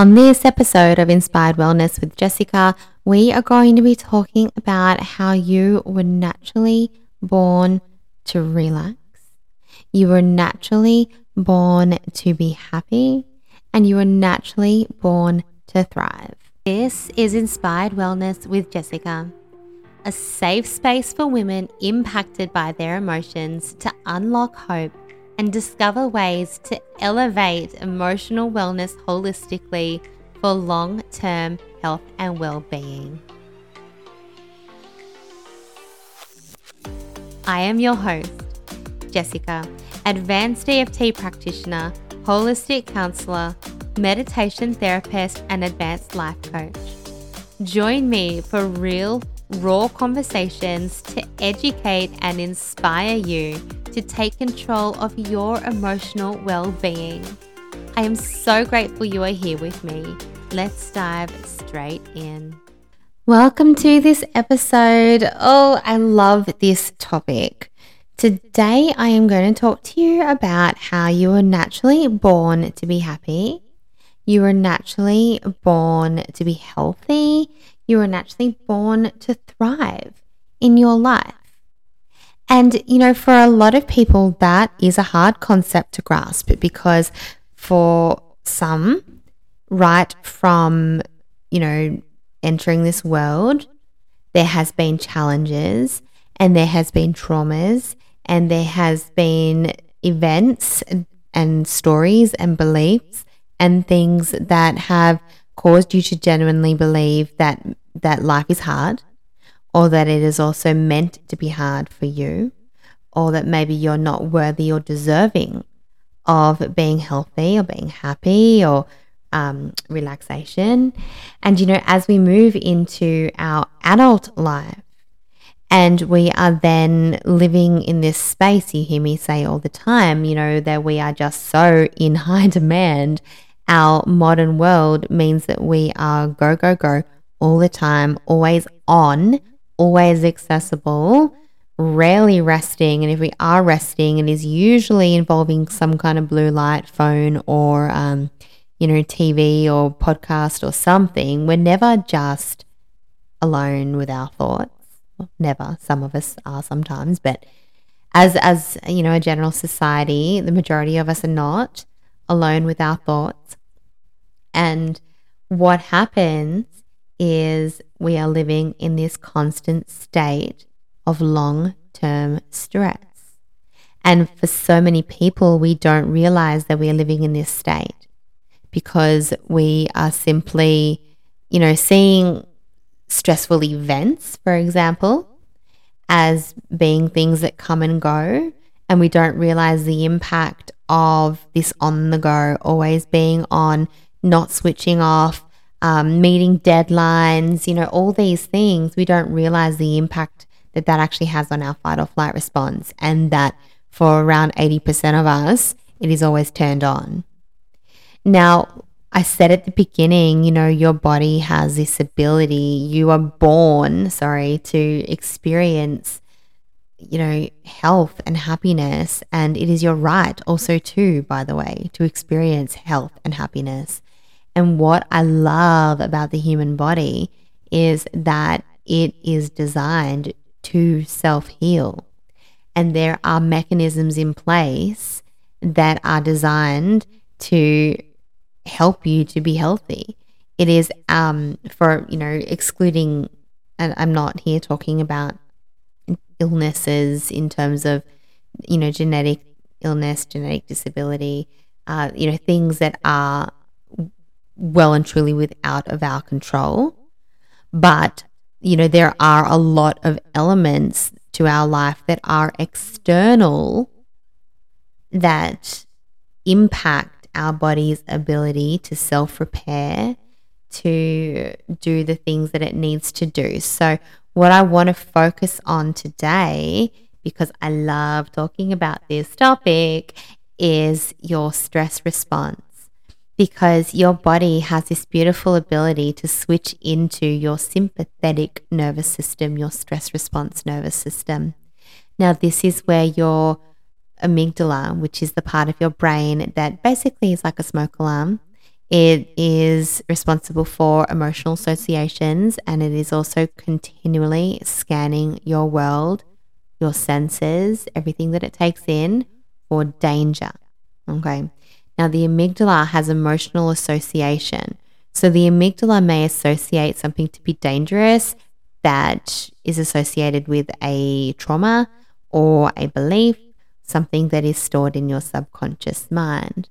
On this episode of Inspired Wellness with Jessica, we are going to be talking about how you were naturally born to relax, you were naturally born to be happy, and you were naturally born to thrive. This is Inspired Wellness with Jessica, a safe space for women impacted by their emotions to unlock hope and discover ways to elevate emotional wellness holistically for long-term health and well-being. I am your host, Jessica, advanced EFT practitioner, holistic counselor, meditation therapist, and advanced life coach. Join me for real, raw conversations to educate and inspire you to take control of your emotional well-being. I am so grateful you are here with me. Let's dive straight in. Welcome to this episode. Oh, I love this topic. Today, I am going to talk to you about how you were naturally born to be happy. You were naturally born to be healthy. You were naturally born to thrive in your life. And, you know, for a lot of people, that is a hard concept to grasp because for some, right from, you know, entering this world, there has been challenges and there has been traumas and there has been events and stories and beliefs and things that have caused you to genuinely believe that life is hard, or that it is also meant to be hard for you, or that maybe you're not worthy or deserving of being healthy or being happy or relaxation. And, you know, as we move into our adult life and we are then living in this space, you hear me say all the time, you know, that we are just so in high demand. Our modern world means that we are go, go, go all the time, always on, always accessible, rarely resting. And if we are resting, it is usually involving some kind of blue light phone or, you know, TV or podcast or something. We're never just alone with our thoughts. Well, never. Some of us are sometimes, but as you know, a general society, the majority of us are not alone with our thoughts. And what happens is we are living in this constant state of long-term stress. And for so many people, we don't realize that we are living in this state because we are simply, you know, seeing stressful events, for example, as being things that come and go, and we don't realize the impact of this on the go, always being on, not switching off, meeting deadlines, you know, all these things. We don't realize the impact that actually has on our fight or flight response, and that for around 80% of us, it is always turned on. Now, I said at the beginning, you know, your body has this ability. You are born, to experience, you know, health and happiness, and it is your right also too, by the way, to experience health and happiness. And what I love about the human body is that it is designed to self-heal. And there are mechanisms in place that are designed to help you to be healthy. It is for, you know, excluding, and I'm not here talking about illnesses in terms of, you know, genetic illness, genetic disability, you know, things that are well and truly out of our control. But, you know, there are a lot of elements to our life that are external that impact our body's ability to self-repair, to do the things that it needs to do. So what I want to focus on today, because I love talking about this topic, is your stress response. Because your body has this beautiful ability to switch into your sympathetic nervous system, your stress response nervous system. Now, this is where your amygdala, which is the part of your brain that basically is like a smoke alarm, It is responsible for emotional associations, and it is also continually scanning your world, your senses, everything that it takes in for danger. Okay. Now, the amygdala has emotional association. So the amygdala may associate something to be dangerous that is associated with a trauma or a belief, something that is stored in your subconscious mind.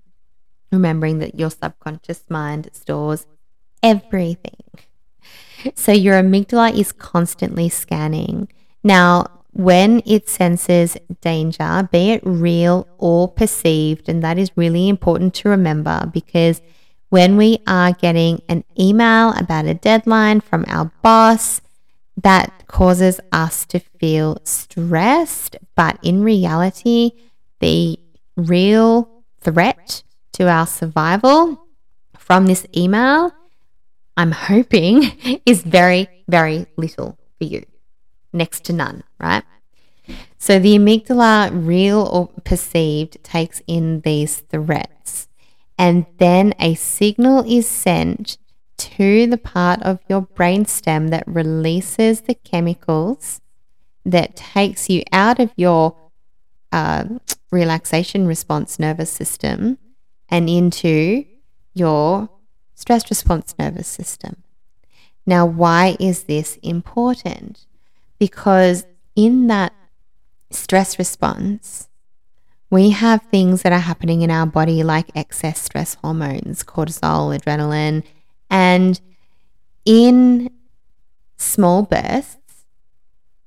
Remembering that your subconscious mind stores everything. So your amygdala is constantly scanning. Now, when it senses danger, be it real or perceived, and that is really important to remember, because when we are getting an email about a deadline from our boss, that causes us to feel stressed. But in reality, the real threat to our survival from this email, I'm hoping, is very, very little for you. Next to none, right? So the amygdala, real or perceived, takes in these threats, and then a signal is sent to the part of your brainstem that releases the chemicals that takes you out of your relaxation response nervous system and into your stress response nervous system. Now, why is this important? Because in that stress response, we have things that are happening in our body like excess stress hormones, cortisol, adrenaline, and in small bursts,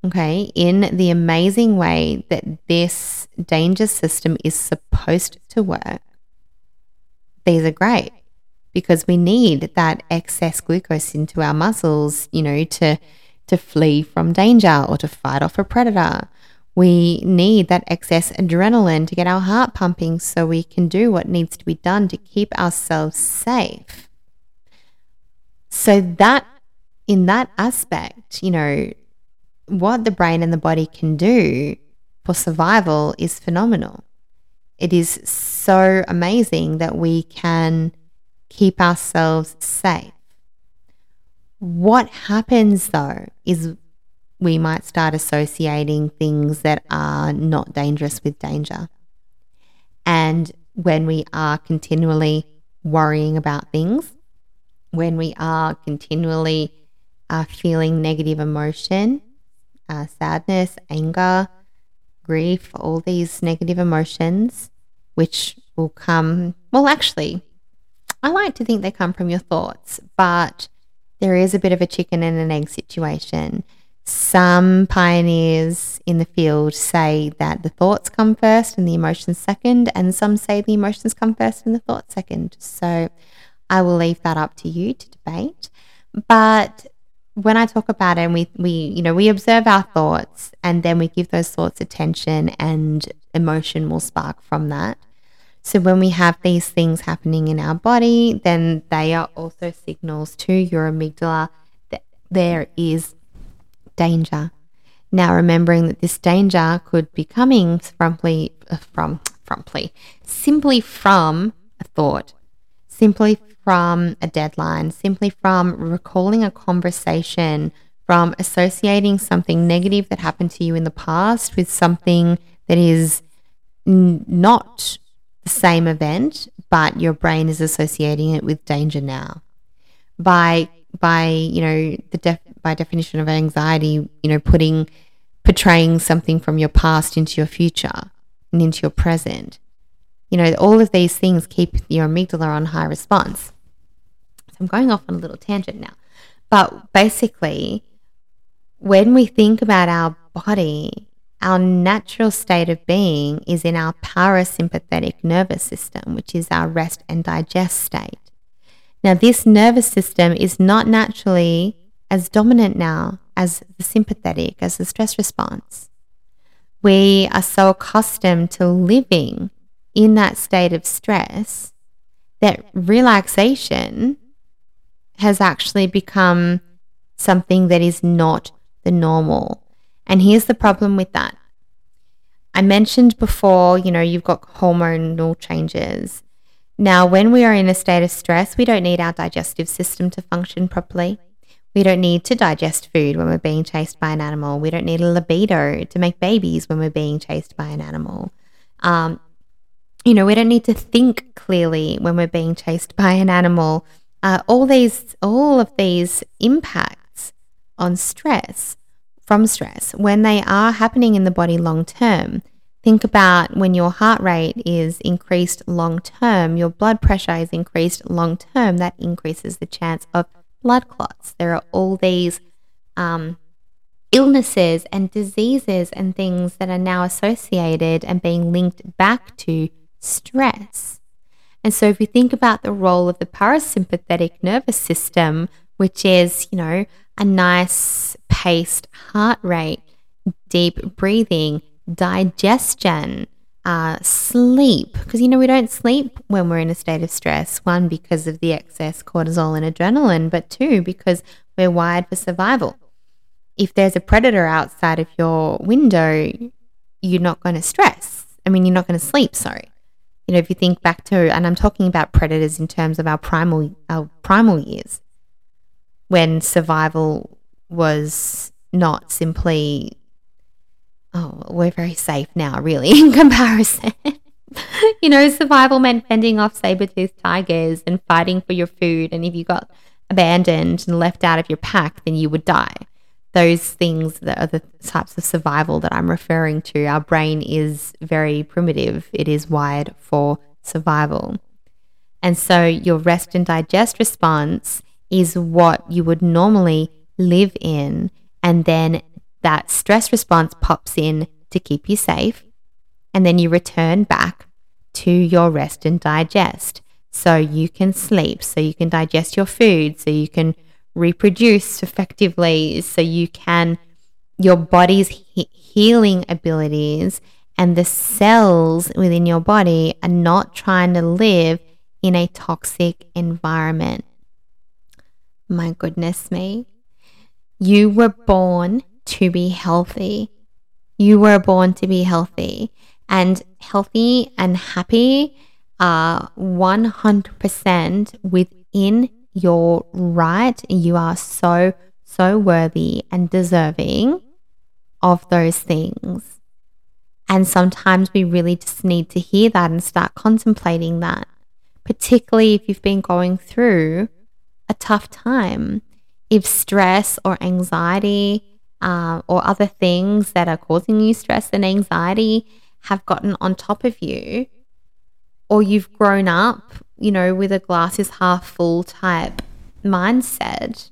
okay, in the amazing way that this danger system is supposed to work, these are great, because we need that excess glucose into our muscles, you know, to flee from danger or to fight off a predator. We need that excess adrenaline to get our heart pumping so we can do what needs to be done to keep ourselves safe. So that, in that aspect, you know, what the brain and the body can do for survival is phenomenal. It is so amazing that we can keep ourselves safe. What happens though is we might start associating things that are not dangerous with danger. And when we are continually worrying about things, when we are continually feeling negative emotion, sadness, anger, grief, all these negative emotions, which will come, well, actually, I like to think they come from your thoughts, but there is a bit of a chicken and an egg situation. Some pioneers in the field say that the thoughts come first and the emotions second, and some say the emotions come first and the thoughts second. So I will leave that up to you to debate. But when I talk about it, and we observe our thoughts, and then we give those thoughts attention, and emotion will spark from that. So when we have these things happening in our body, then they are also signals to your amygdala that there is danger. Now, remembering that this danger could be coming simply from a thought, simply from a deadline, simply from recalling a conversation, from associating something negative that happened to you in the past with something that is not the same event, but your brain is associating it with danger now. By definition of anxiety, you know, portraying something from your past into your future and into your present. You know, all of these things keep your amygdala on high response. So I'm going off on a little tangent now. But basically, when we think about our body, our natural state of being is in our parasympathetic nervous system, which is our rest and digest state. Now, this nervous system is not naturally as dominant now as the sympathetic, as the stress response. We are so accustomed to living in that state of stress that relaxation has actually become something that is not the normal. And here's the problem with that. I mentioned before, you know, you've got hormonal changes. Now, when we are in a state of stress, we don't need our digestive system to function properly. We don't need to digest food when we're being chased by an animal. We don't need a libido to make babies when we're being chased by an animal. We don't need to think clearly when we're being chased by an animal. All of these impacts on stress, from stress, when they are happening in the body long term. Think about when your heart rate is increased long term, your blood pressure is increased long term, that increases the chance of blood clots. There are all these illnesses and diseases and things that are now associated and being linked back to stress. And so if you think about the role of the parasympathetic nervous system, which is, a nice paced heart rate, deep breathing, digestion, sleep, because we don't sleep when we're in a state of stress, one, because of the excess cortisol and adrenaline, but two, because we're wired for survival. If there's a predator outside of your window, you're not going to stress. You're not going to sleep, sorry. If you think back to, and I'm talking about predators in terms of our primal years, when survival was not simply, oh, we're very safe now, really, in comparison. Survival meant fending off saber-toothed tigers and fighting for your food. And if you got abandoned and left out of your pack, then you would die. Those things that are the types of survival that I'm referring to. Our brain is very primitive. It is wired for survival. And so your rest and digest response is what you would normally live in. And then that stress response pops in to keep you safe. And then you return back to your rest and digest. So you can sleep, so you can digest your food, so you can reproduce effectively, so you can, your body's healing abilities and the cells within your body are not trying to live in a toxic environment. My goodness me. You were born to be healthy. You were born to be healthy. And healthy and happy are 100% within your right. You are so, so worthy and deserving of those things. And sometimes we really just need to hear that and start contemplating that, particularly if you've been going through a tough time. If stress or anxiety or other things that are causing you stress and anxiety have gotten on top of you, or you've grown up, with a glass is half full type mindset.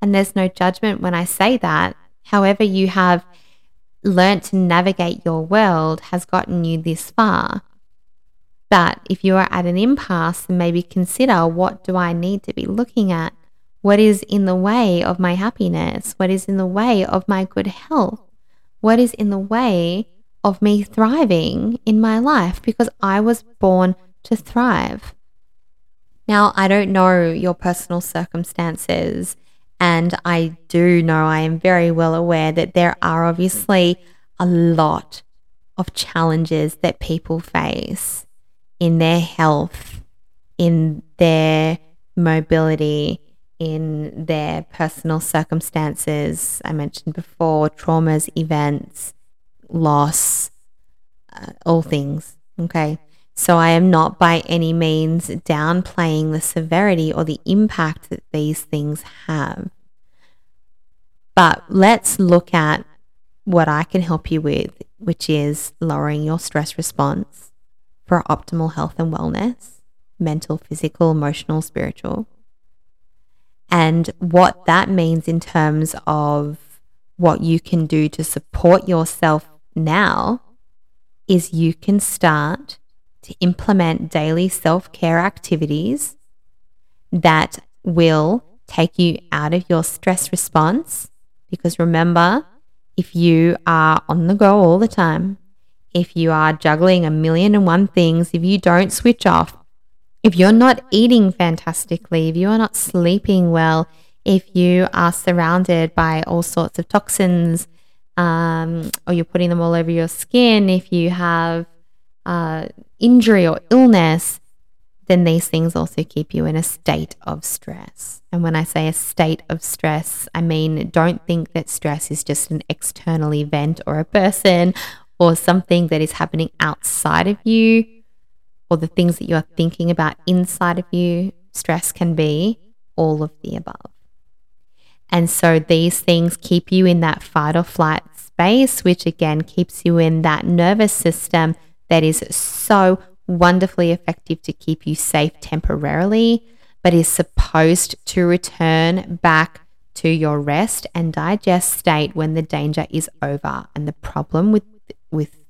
And there's no judgment when I say that. However you have learnt to navigate your world has gotten you this far. But if you are at an impasse, then maybe consider, what do I need to be looking at? What is in the way of my happiness? What is in the way of my good health? What is in the way of me thriving in my life? Because I was born to thrive. Now, I don't know your personal circumstances, and I do know, I am very well aware that there are obviously a lot of challenges that people face in their health, in their mobility, in their personal circumstances. I mentioned before, traumas, events, loss, all things, okay? So I am not by any means downplaying the severity or the impact that these things have. But let's look at what I can help you with, which is lowering your stress response for optimal health and wellness, mental, physical, emotional, spiritual. And what that means in terms of what you can do to support yourself now is you can start to implement daily self-care activities that will take you out of your stress response. Because remember, if you are on the go all the time, if you are juggling a million and one things, if you don't switch off, if you're not eating fantastically, if you are not sleeping well, if you are surrounded by all sorts of toxins, or you're putting them all over your skin, if you have injury or illness, then these things also keep you in a state of stress. And when I say a state of stress, I mean, don't think that stress is just an external event or a person or something that is happening outside of you or the things that you are thinking about inside of you. Stress can be all of the above. And so these things keep you in that fight or flight space, which again keeps you in that nervous system that is so wonderfully effective to keep you safe temporarily, but is supposed to return back to your rest and digest state when the danger is over. And the problem with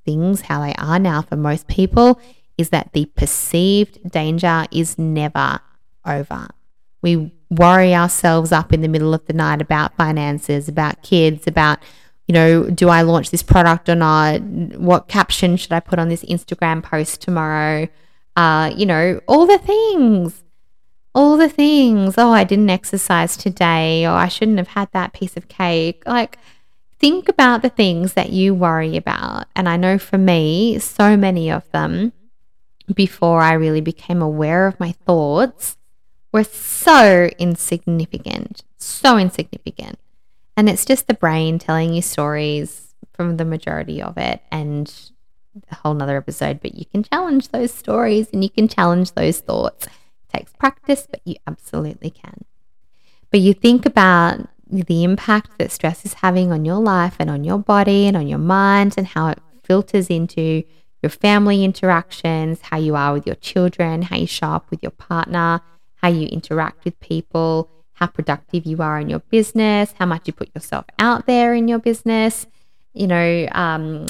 things, how they are now for most people, is that the perceived danger is never over. We worry ourselves up in the middle of the night about finances, about kids, about, you know, do I launch this product or not? What caption should I put on this Instagram post tomorrow? You know, all the things. Oh, I didn't exercise today, or I shouldn't have had that piece of cake. Like, think about the things that you worry about. And I know for me, so many of them, before I really became aware of my thoughts, were so insignificant. And it's just the brain telling you stories from the majority of it, and a whole nother episode, but you can challenge those stories and you can challenge those thoughts. It takes practice, but you absolutely can. But you think about the impact that stress is having on your life and on your body and on your mind, and how it filters into your family interactions, how you are with your children, how you show up with your partner, how you interact with people, how productive you are in your business, how much you put yourself out there in your business, you know, how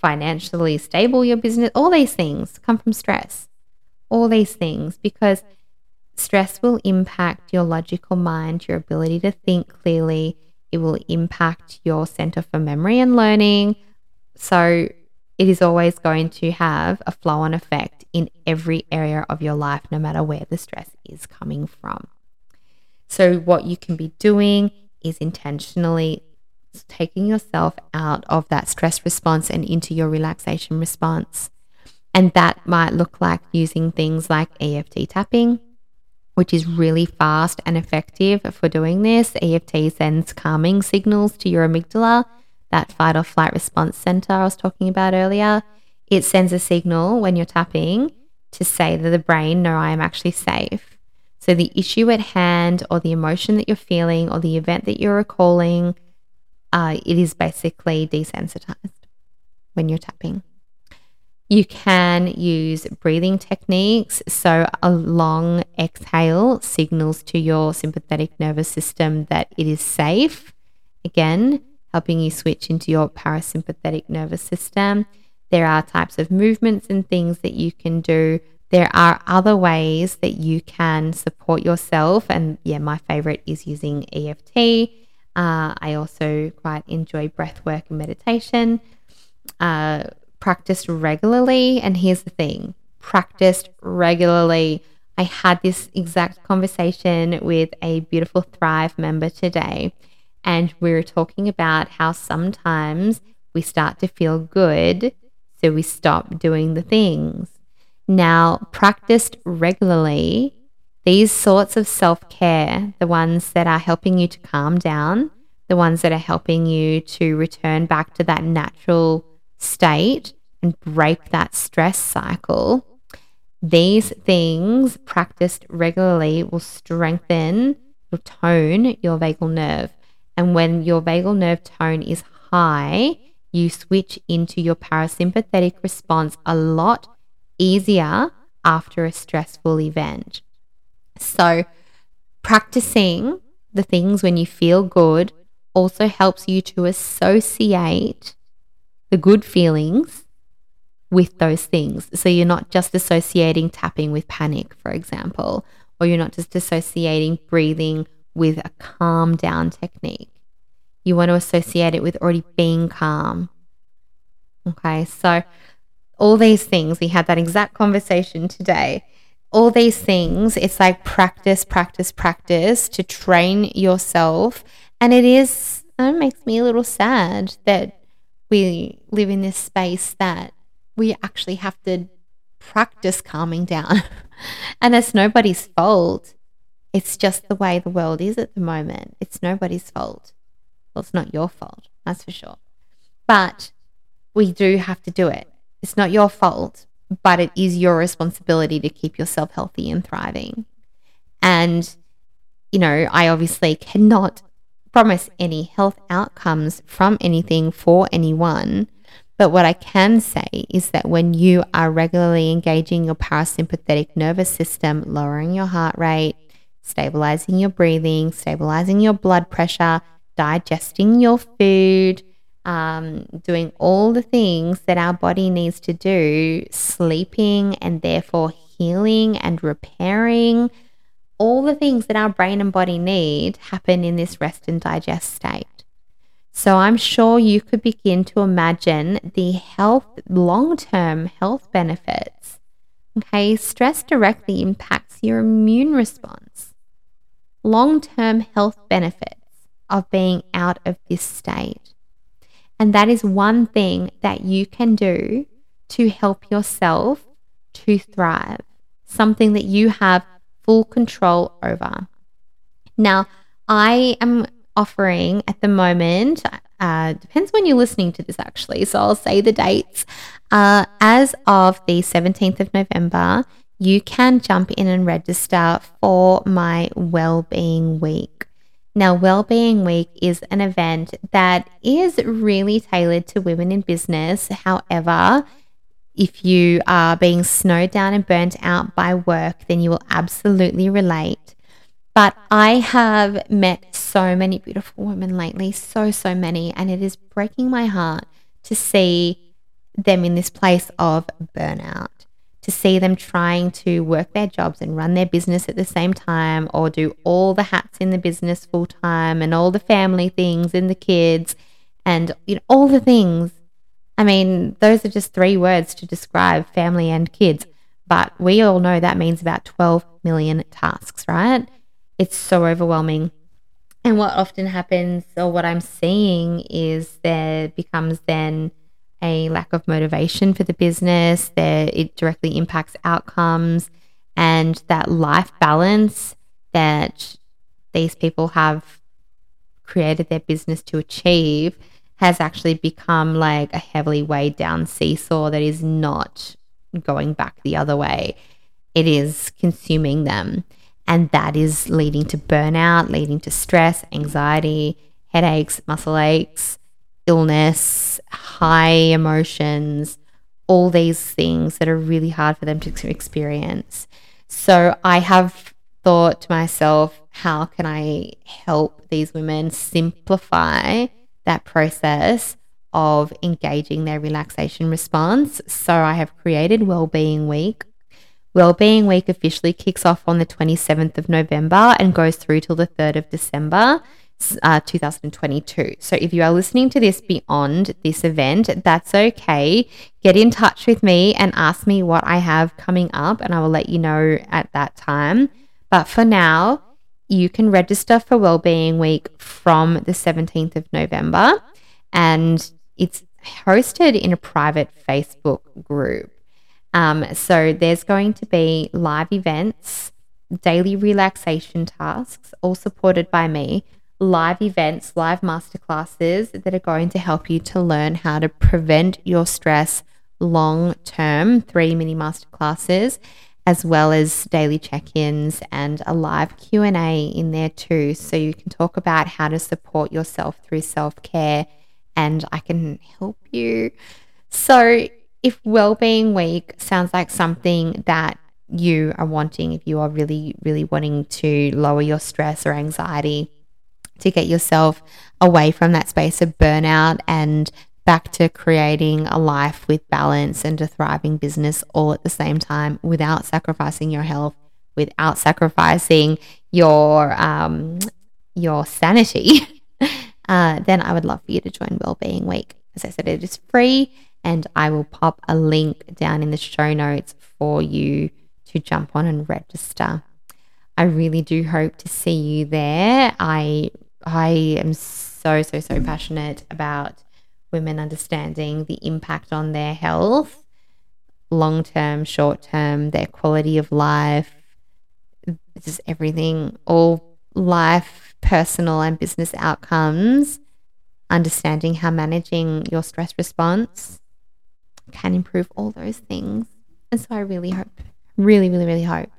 financially stable your business. All these things come from stress. All these things, because stress will impact your logical mind, your ability to think clearly. It will impact your center for memory and learning. So it is always going to have a flow-on effect in every area of your life, no matter where the stress is coming from. So what you can be doing is intentionally taking yourself out of that stress response and into your relaxation response. And that might look like using things like EFT tapping, which is really fast and effective for doing this. EFT sends calming signals to your amygdala, that fight or flight response center I was talking about earlier. It sends a signal when you're tapping to say to the brain, no, I am actually safe. So the issue at hand, or the emotion that you're feeling, or the event that you're recalling, it is basically desensitized when you're tapping. You can use breathing techniques. So a long exhale signals to your sympathetic nervous system that it is safe. Again, helping you switch into your parasympathetic nervous system. There are types of movements and things that you can do. There are other ways that you can support yourself. And yeah, my favorite is using EFT. I also quite enjoy breath work and meditation. Practiced regularly. And here's the thing, practiced regularly. I had this exact conversation with a beautiful Thrive member today. And we were talking about how sometimes we start to feel good, so we stop doing the things. Now, practiced regularly, these sorts of self-care, the ones that are helping you to calm down, the ones that are helping you to return back to that natural state and break that stress cycle, these things practiced regularly will strengthen or tone your vagal nerve. And when your vagal nerve tone is high, you switch into your parasympathetic response a lot easier after a stressful event. So practicing the things when you feel good also helps you to associate the good feelings with those things. So you're not just associating tapping with panic, for example, or you're not just associating breathing with a calm down technique. You want to associate it with already being calm. Okay, so all these things, we had that exact conversation today. All these things, it's like practice to train yourself. And it makes me a little sad that we live in this space that we actually have to practice calming down. And it's nobody's fault. It's just the way the world is at the moment. It's nobody's fault. Well, it's not your fault, that's for sure. But we do have to do it. It's not your fault, but it is your responsibility to keep yourself healthy and thriving. And, you know, I obviously cannot promise any health outcomes from anything for anyone. But what I can say is that when you are regularly engaging your parasympathetic nervous system, lowering your heart rate, stabilizing your breathing, stabilizing your blood pressure, digesting your food, doing all the things that our body needs to do, sleeping and therefore healing and repairing, all the things that our brain and body need happen in this rest and digest state. So I'm sure you could begin to imagine the health, long-term health benefits. Okay, stress directly impacts your immune response. Long-term health benefits of being out of this state. And that is one thing that you can do to help yourself to thrive, something that you have full control over. Now, I am offering at the moment, depends when you're listening to this actually, so I'll say the dates. As of the 17th of November, you can jump in and register for my Wellbeing Week. Now, Wellbeing Week is an event that is really tailored to women in business. However, if you are being snowed down and burnt out by work, then you will absolutely relate. But I have met so many beautiful women lately, so many, and it is breaking my heart to see them in this place of burnout, to see them trying to work their jobs and run their business at the same time, or do all the hats in the business full time and all the family things and the kids and, you know, all the things. I mean, those are just three words to describe family and kids, but we all know that means about 12 million tasks, right? It's so overwhelming. And what often happens, or what I'm seeing, is there becomes then a lack of motivation for the business, that it directly impacts outcomes, and that life balance that these people have created their business to achieve has actually become like a heavily weighed down seesaw that is not going back the other way. It is consuming them. And that is leading to burnout, leading to stress, anxiety, headaches, muscle aches, illness, high emotions, all these things that are really hard for them to experience. So I have thought to myself, how can I help these women simplify that process of engaging their relaxation response? So I have created Wellbeing Week. Wellbeing Week officially kicks off on the 27th of November and goes through till the 3rd of December, 2022. So if you are listening to this beyond this event, that's okay. Get in touch with me and ask me what I have coming up, and I will let you know at that time. But for now, you can register for Wellbeing Week from the 17th of November, and it's hosted in a private Facebook group. So there's going to be live events, daily relaxation tasks, all supported by me, live events, live masterclasses that are going to help you to learn how to prevent your stress long-term, 3 mini masterclasses, as well as daily check-ins and a live Q&A in there too. So you can talk about how to support yourself through self-care, and I can help you. So if Wellbeing Week sounds like something that you are wanting, if you are really, really wanting to lower your stress or anxiety, to get yourself away from that space of burnout and back to creating a life with balance and a thriving business all at the same time, without sacrificing your health, without sacrificing your sanity, then I would love for you to join Wellbeing Week. As I said, it is free. And I will pop a link down in the show notes for you to jump on and register. I really do hope to see you there. I am so passionate about women understanding the impact on their health. long-term, short-term, their quality of life, just everything, all life, personal and business outcomes, understanding how managing your stress response can improve all those things. And so I really hope, really hope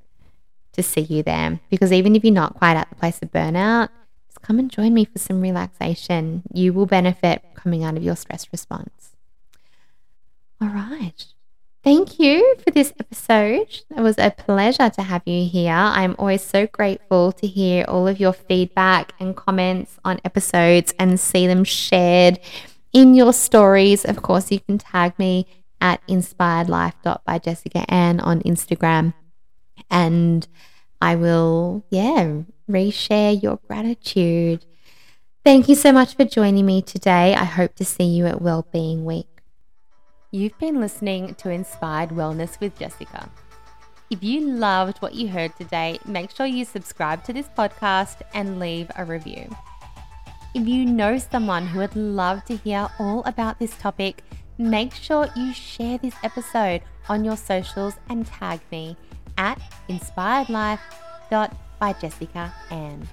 to see you there, because even if you're not quite at the place of burnout, just come and join me for some relaxation. You will benefit coming out of your stress response. All right. Thank you for this episode. It was a pleasure to have you here. I'm always so grateful to hear all of your feedback and comments on episodes and see them shared in your stories. Of course, you can tag me at inspiredlife.byjessicaann on Instagram, and I will, reshare your gratitude. Thank you so much for joining me today. I hope to see you at Wellbeing Week. You've been listening to Inspired Wellness with Jessica. If you loved what you heard today, make sure you subscribe to this podcast and leave a review. If you know someone who would love to hear all about this topic, make sure you share this episode on your socials and tag me at inspiredlife.byjessicaann.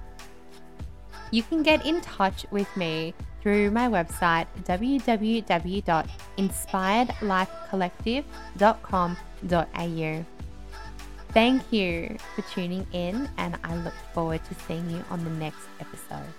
You can get in touch with me through my website, www.inspiredlifecollective.com.au. Thank you for tuning in, and I look forward to seeing you on the next episode.